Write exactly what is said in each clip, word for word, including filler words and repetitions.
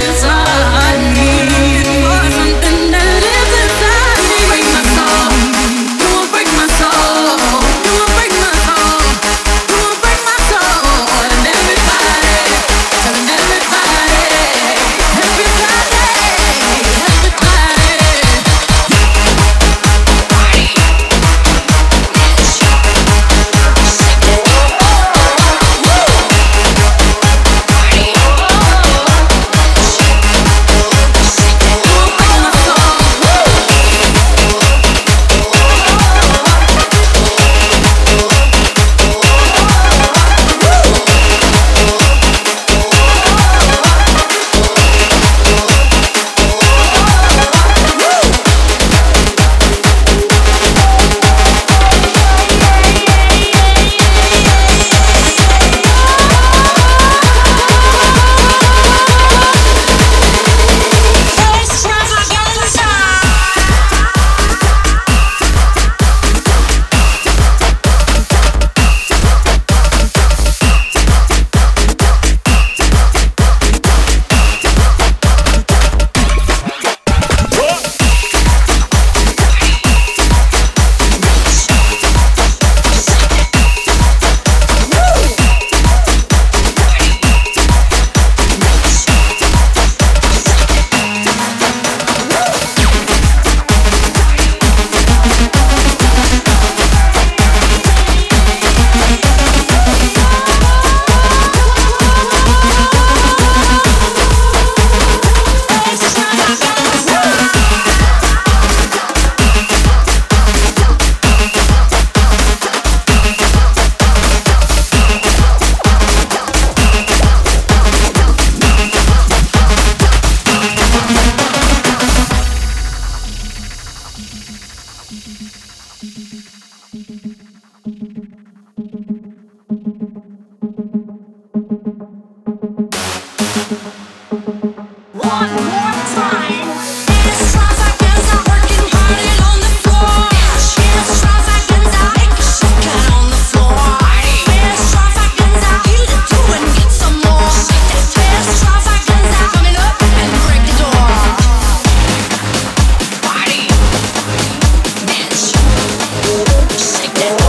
Shake that.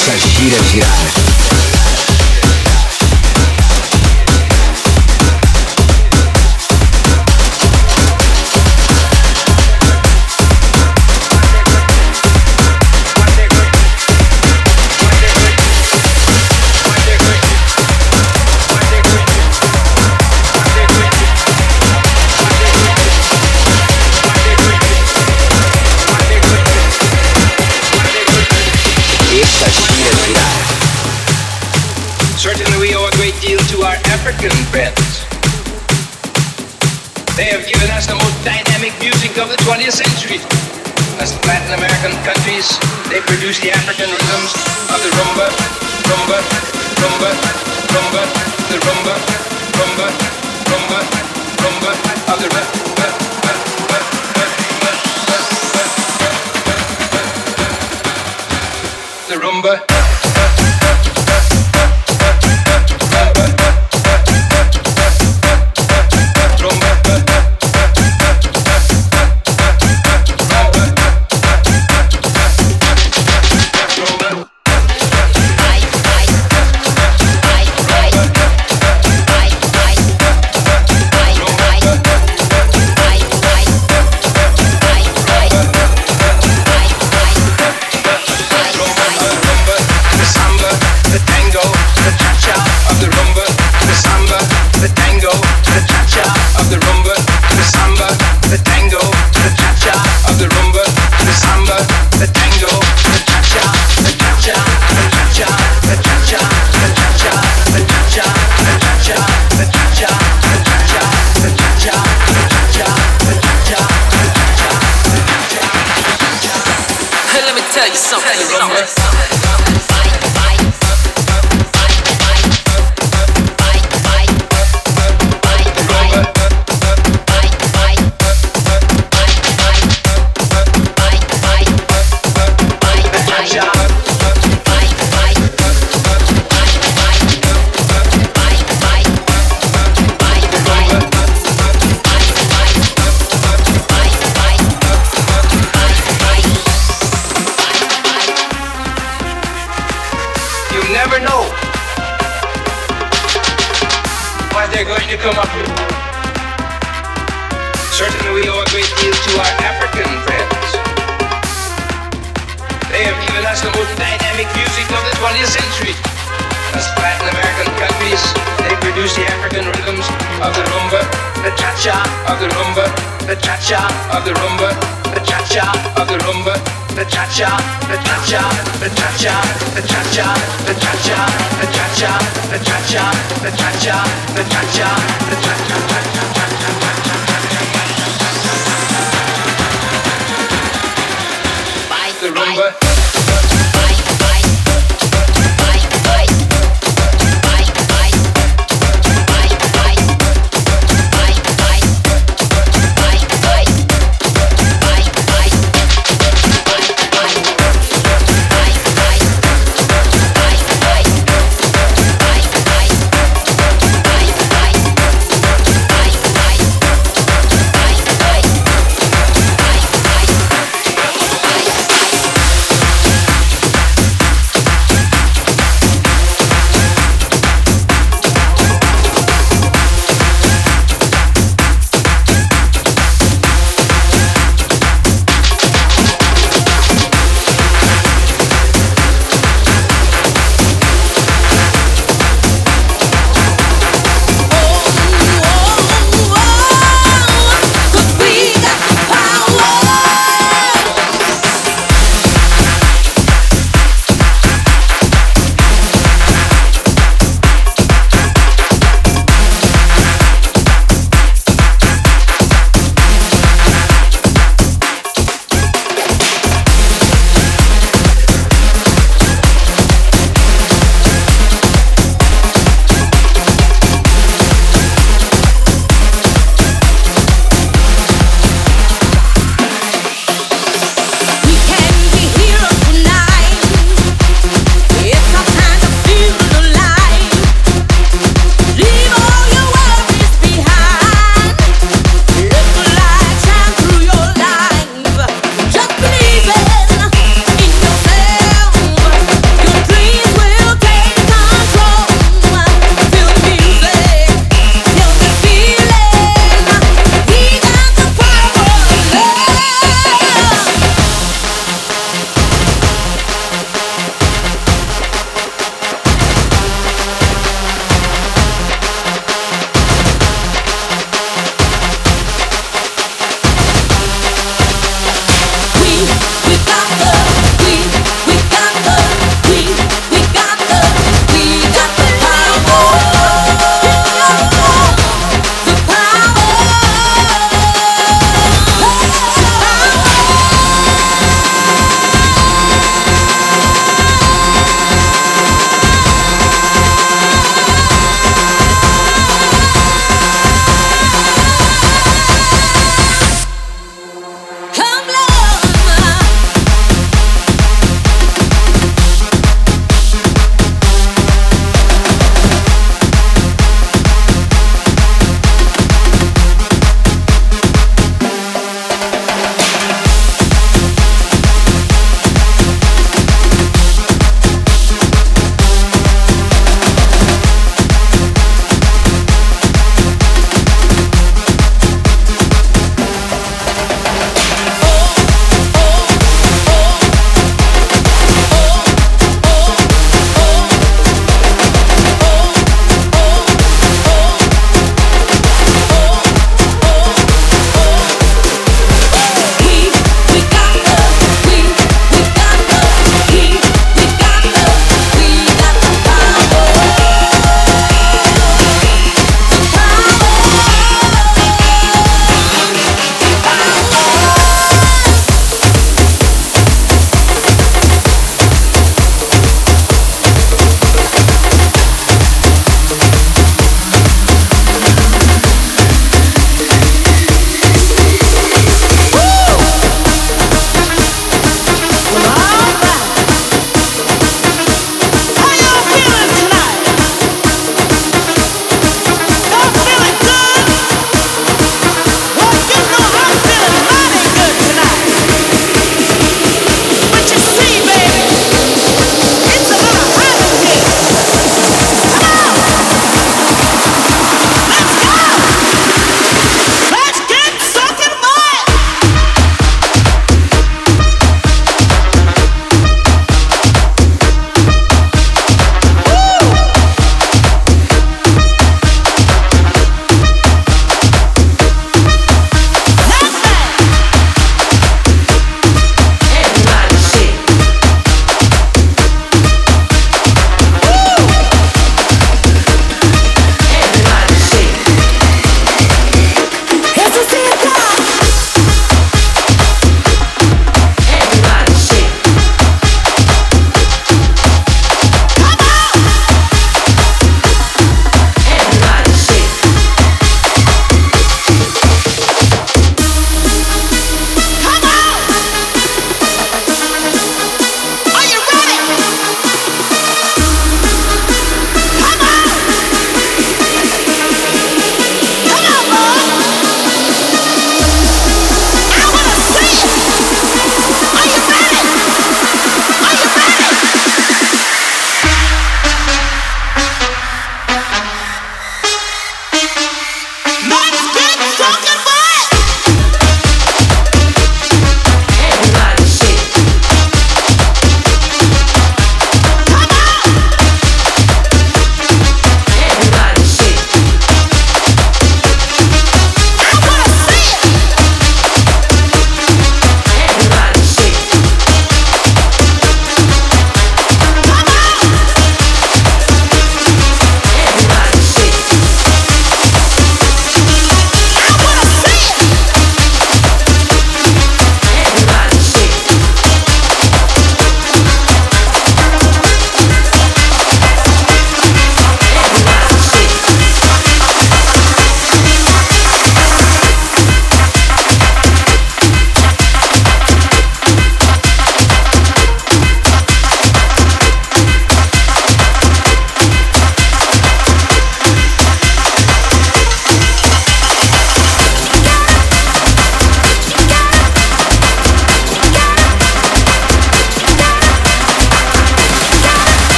Deixa gira, girar. Certainly we owe a great deal to our African friends. They have given us the most dynamic music of the twentieth century. As the Latin American countries, they produce the African rhythms of the rumba, rumba, rumba, rumba, the rumba, rumba, rumba, rumba, of the rumba. The rumba.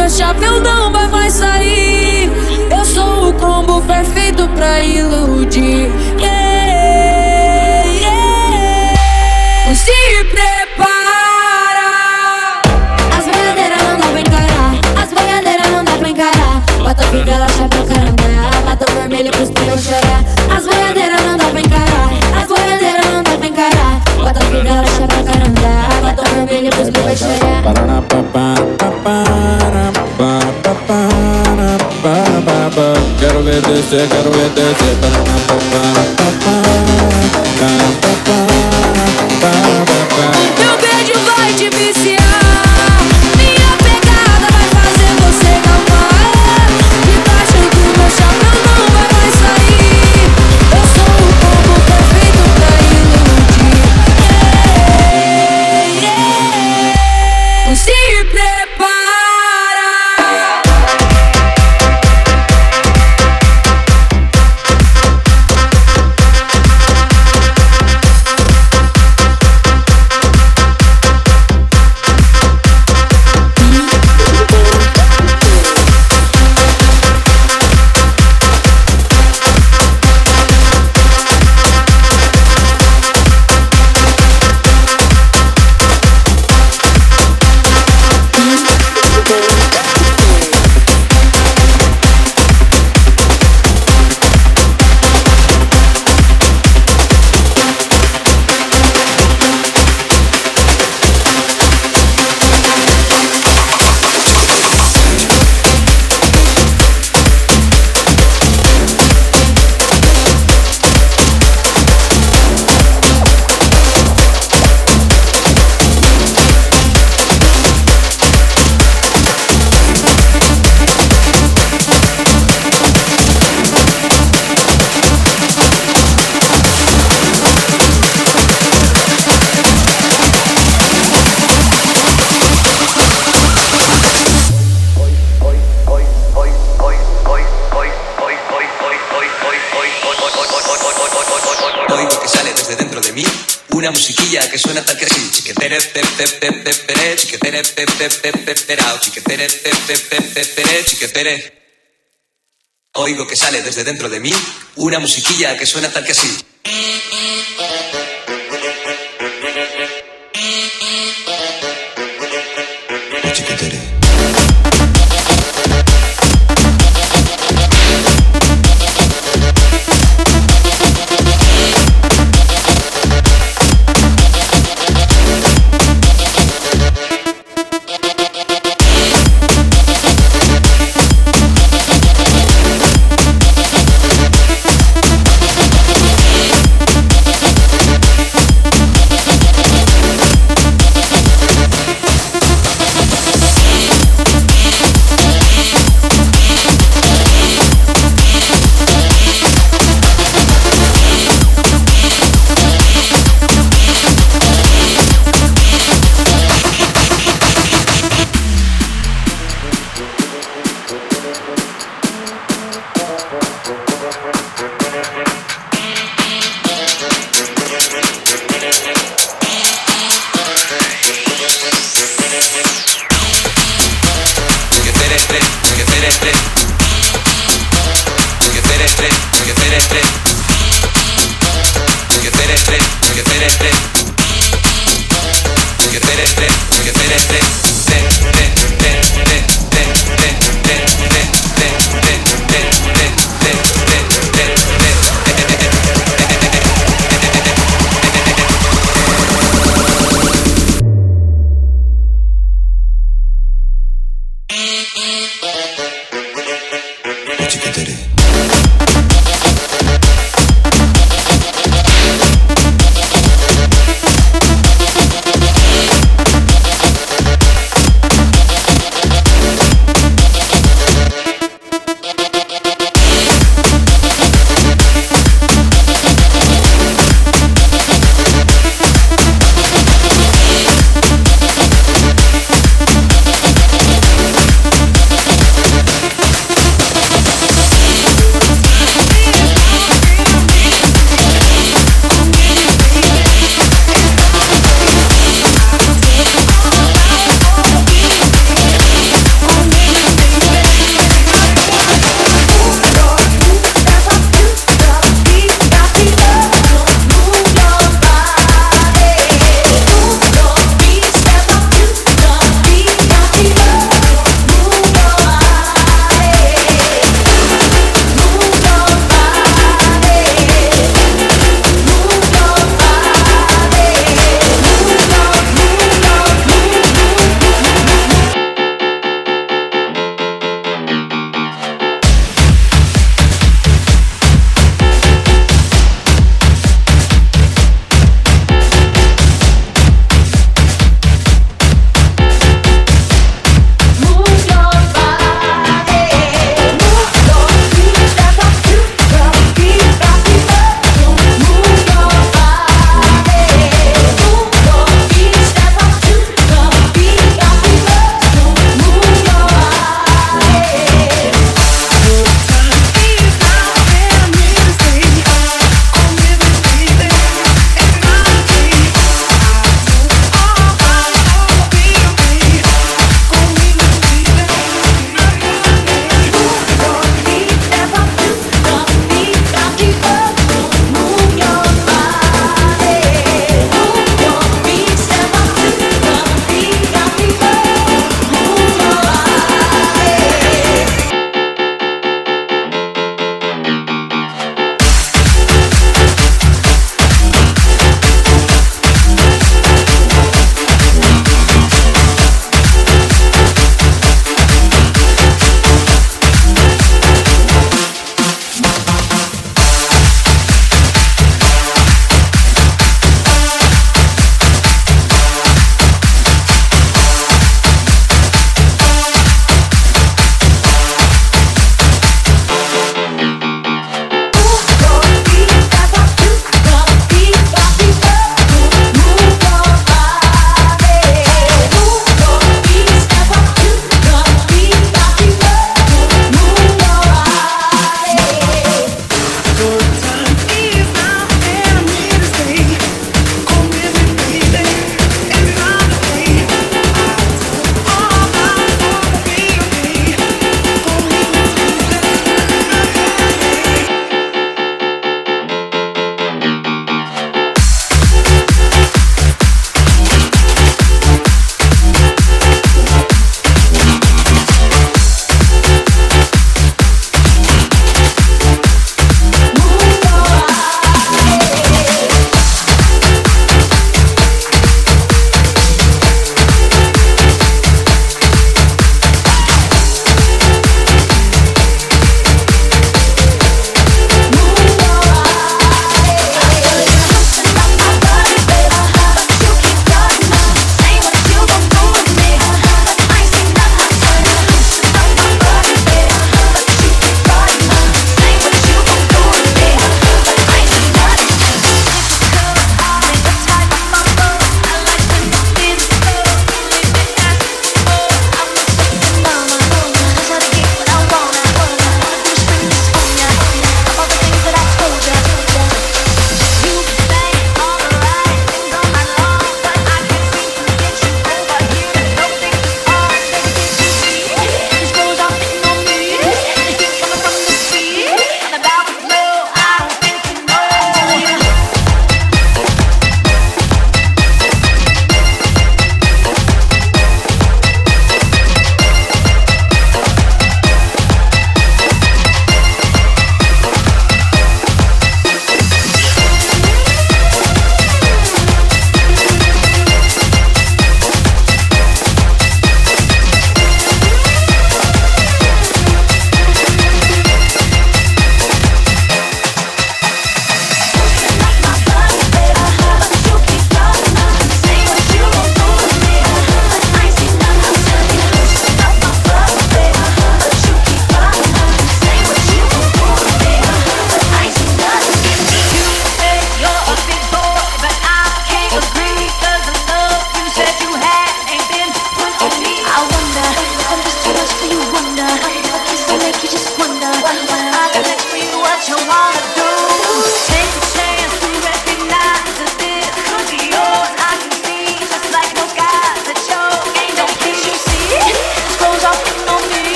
meu chapéu não vai mais sair. Eu sou o combo perfeito pra iludir. Yeah, yeah. Se prepara. As boiadeiras não dá pra encarar. As boiadeiras não dá pra encarar. Bota o pica, ela chapéu caramba. Bata o vermelho pros piros chorar. As boiadeiras não dá pra encarar. As boiadeiras não dá pra encarar. Bota o pica, ela chapéu caramba. Bata o vermelho pros piros chorar. Quero ver descer, quero ver descer. Meu beijo vai te viciar. Minha pegada vai fazer você calmar. Debaixo do meu chapéu não vai mais sair. Eu sou o combo perfeito pra iludir. Yeah, yeah. Se prepara. Oigo que sale desde dentro de mí una musiquilla que suena tal que así. Chiquitere.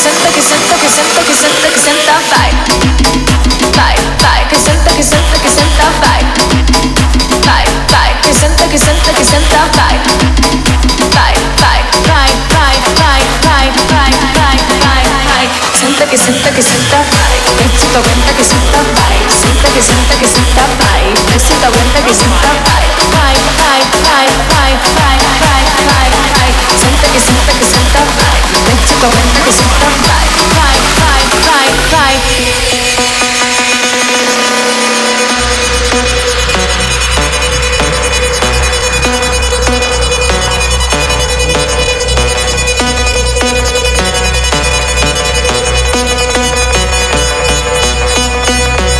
que senta, que senta, que senta, que senta, que senta, vai. Vai, vai, que senta, que senta, que senta, vai. Vai, vai, que senta, que senta, que senta, vai. Vai, vai, vai, vai, vai, vai, vai, vai, vai, vai. Senta, que senta, que senta, vai. Senta, aguenta, que senta, vai. Senta, que senta, que senta, vai. Senta, aguenta, que senta, vai. Vai, vai, vai, vai, vai, vai, vai, vai. Senta, que senta, que senta, vai. Senta, aguenta, que senta, vai. Vai, vai, vai, vai.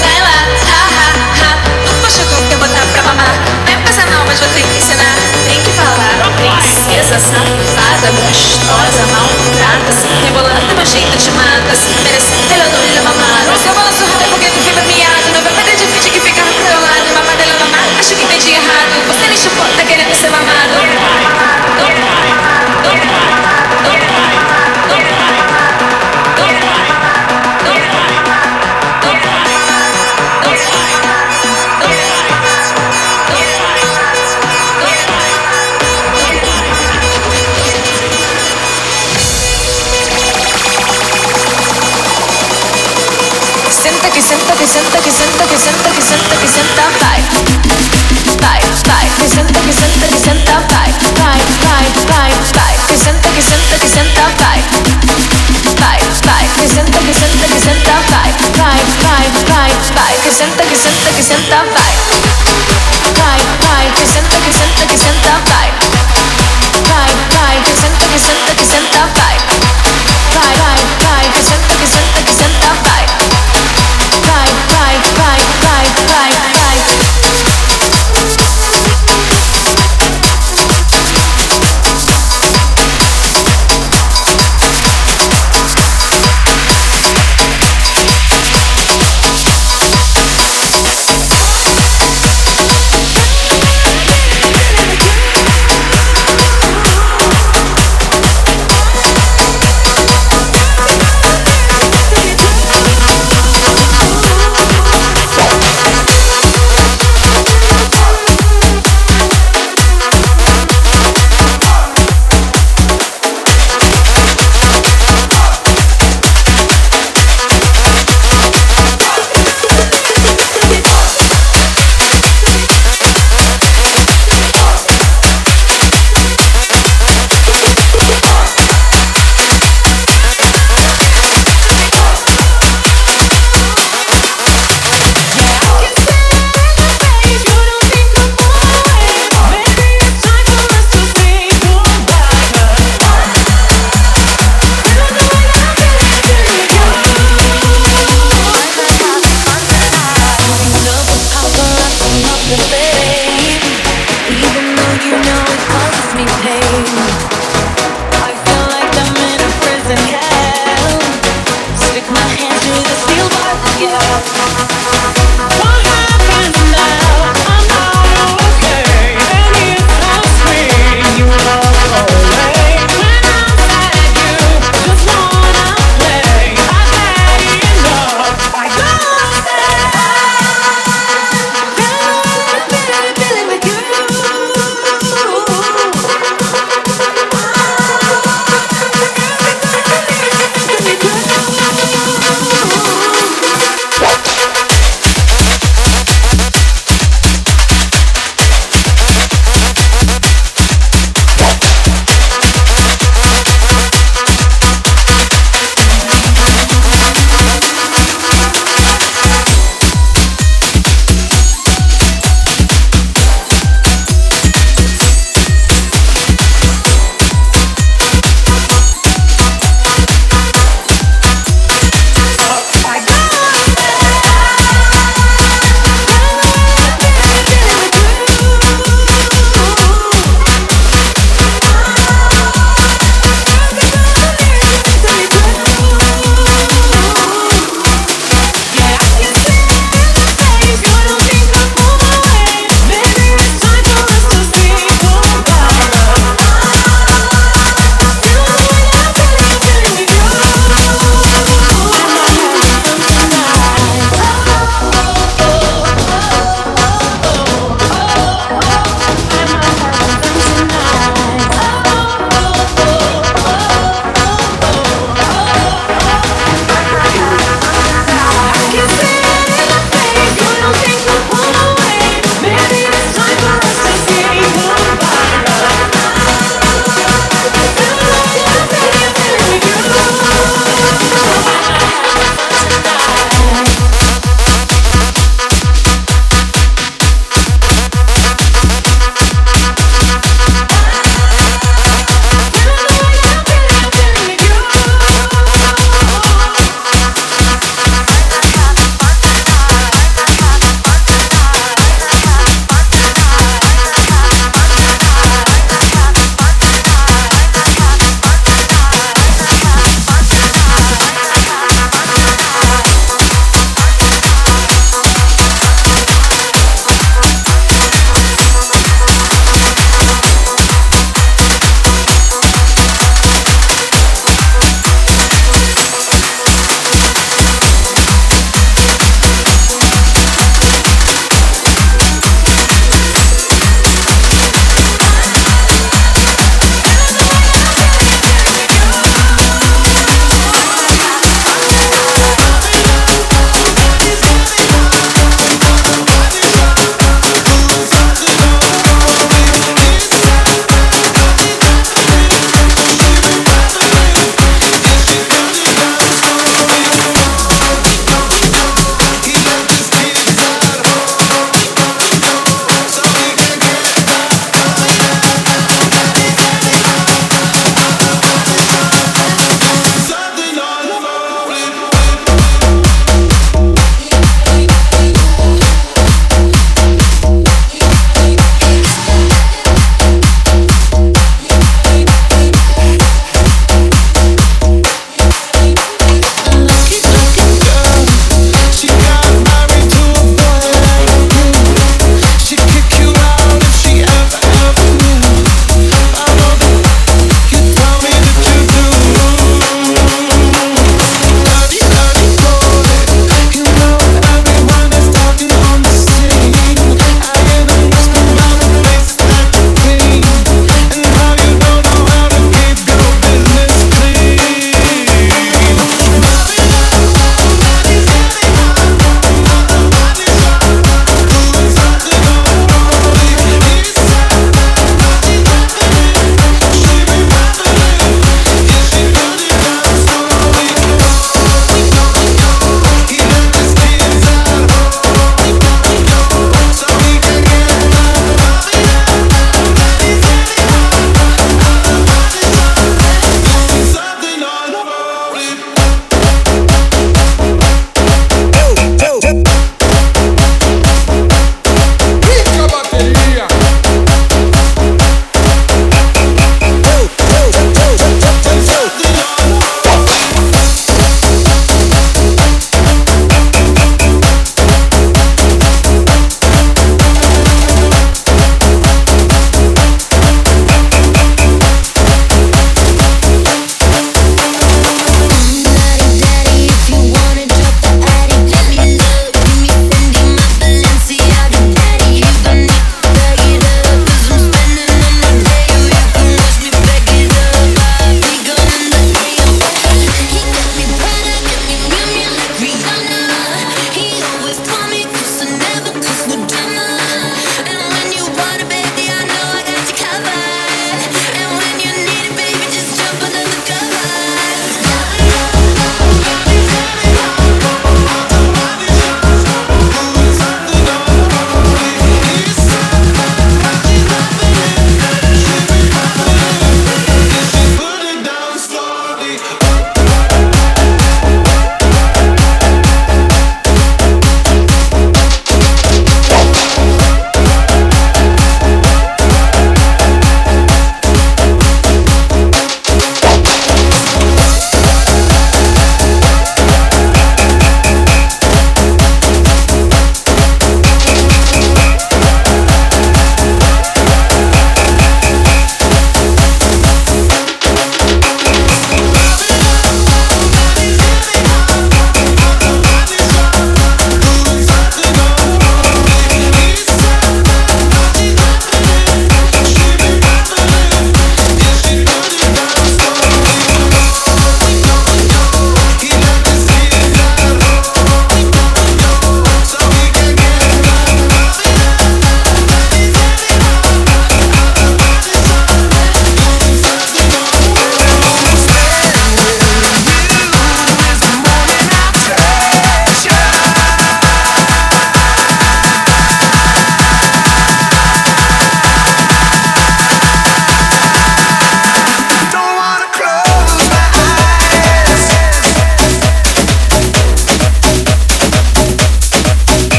Vai lá, ha, ha, ha. Não vou chegar pra botar pra mamar. Vai pra casa não, mas vou ter que ensinar. Tem que falar, ó princesa safada, gostosa, maltrata. Se rebolando do meu jeito te mata. Se merece pela doida mamada. Se eu vou na surrada porque tu fica miado. Não vai parar de fingir que fica pro teu lado. Mamada dela mamada, acho que entendi errado. Você nem chupou, tá querendo ser mamado. Que senta, que senta, que senta, que senta, que senta, que senta, vai. Vai, vai, que senta, que senta, que senta, vai. Vai, vai, vai, vai, que senta, que senta, que senta, vai. Vai, vai, que senta, que senta, que senta, vai. Vai, vai, vai, vai, que senta, que senta, que senta, vai. Vai, vai, que senta, que senta, que senta, vai. Vai, vai, que senta, que senta, que senta, vai. Vai, vai, vai, que senta, que senta, que senta, vai. Vai, vai, vai, vai, vai, vai.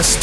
Just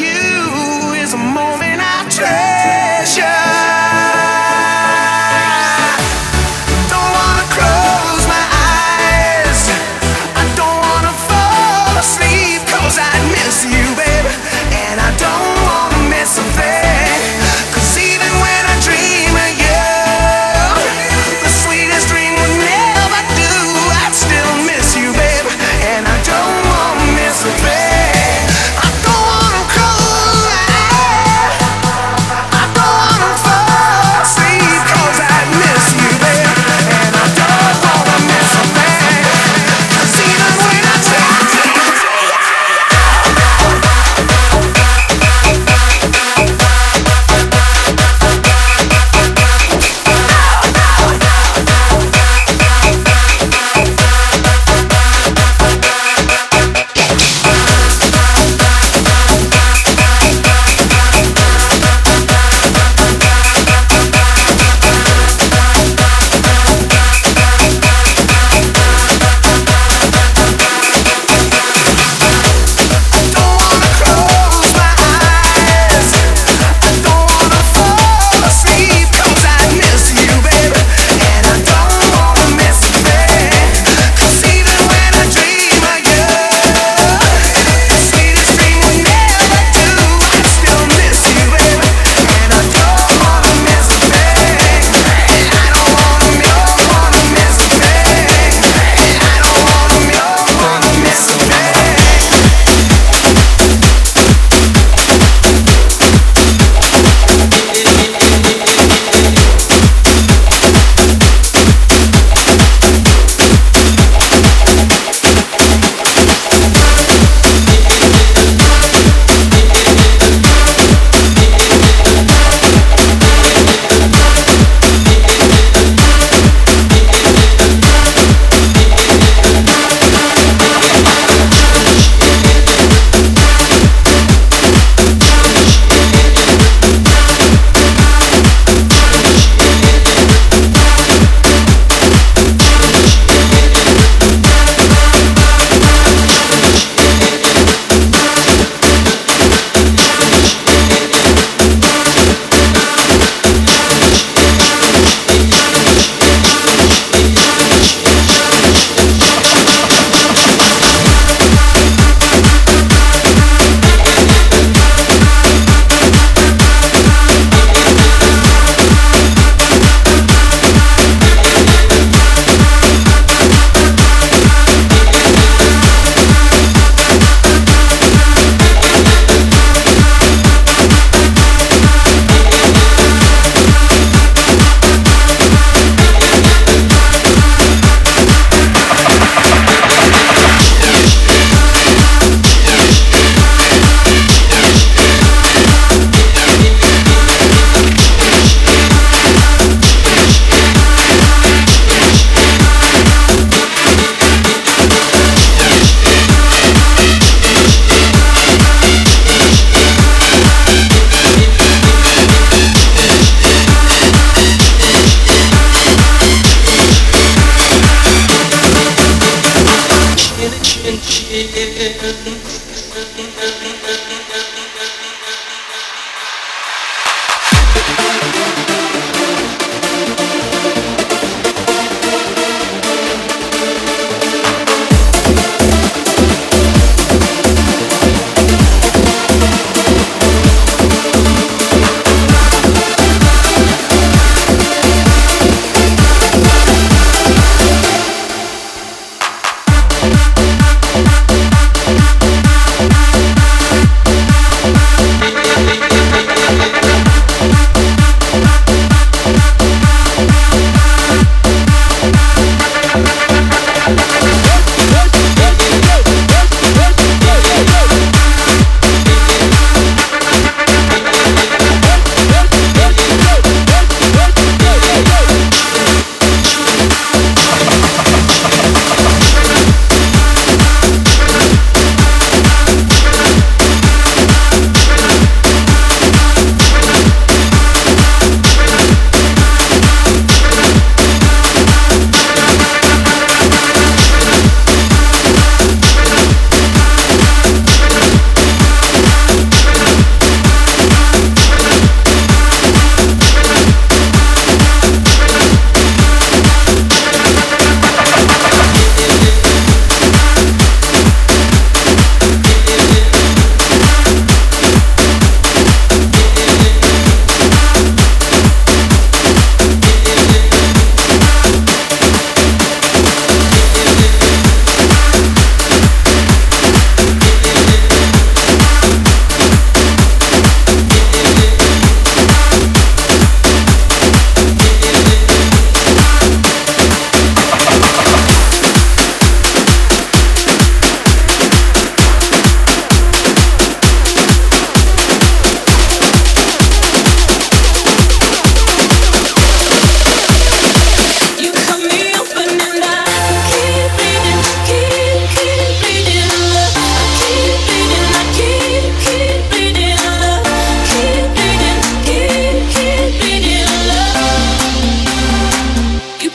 you is a moment I treasure. Don't wanna close my eyes, I don't wanna fall asleep, 'cause I miss you, baby, and I don't wanna miss a thing. 'Cause even when I dream of you, the sweetest dream would never do. I'd still miss you, baby, and I don't wanna miss a thing. I don't wanna close my eyes, I don't wanna fall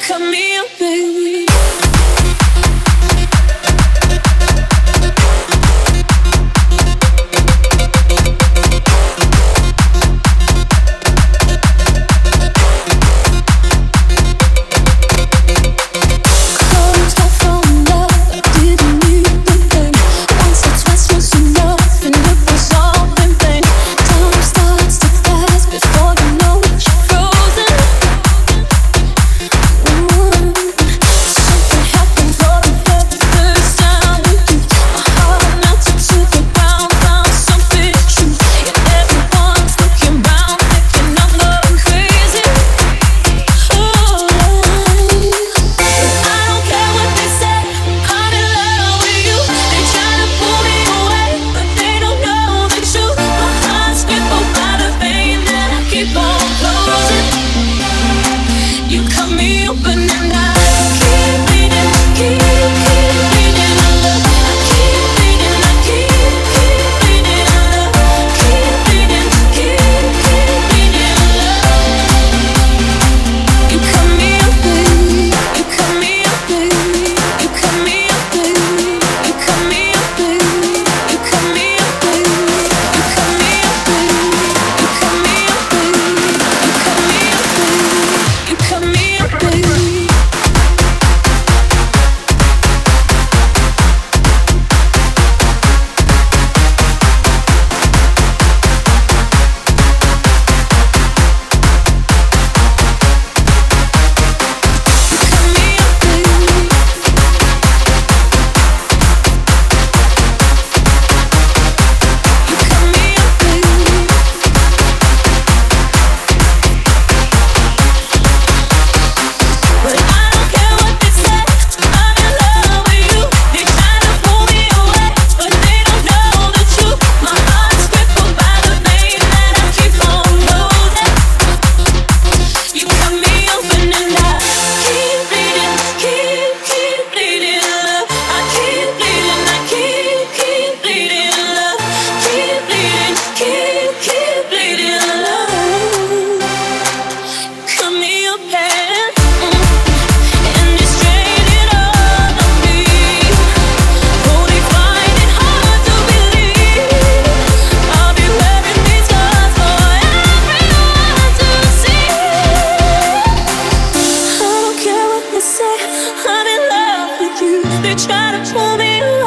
come here, baby. I'm in love with you. They try to pull me away.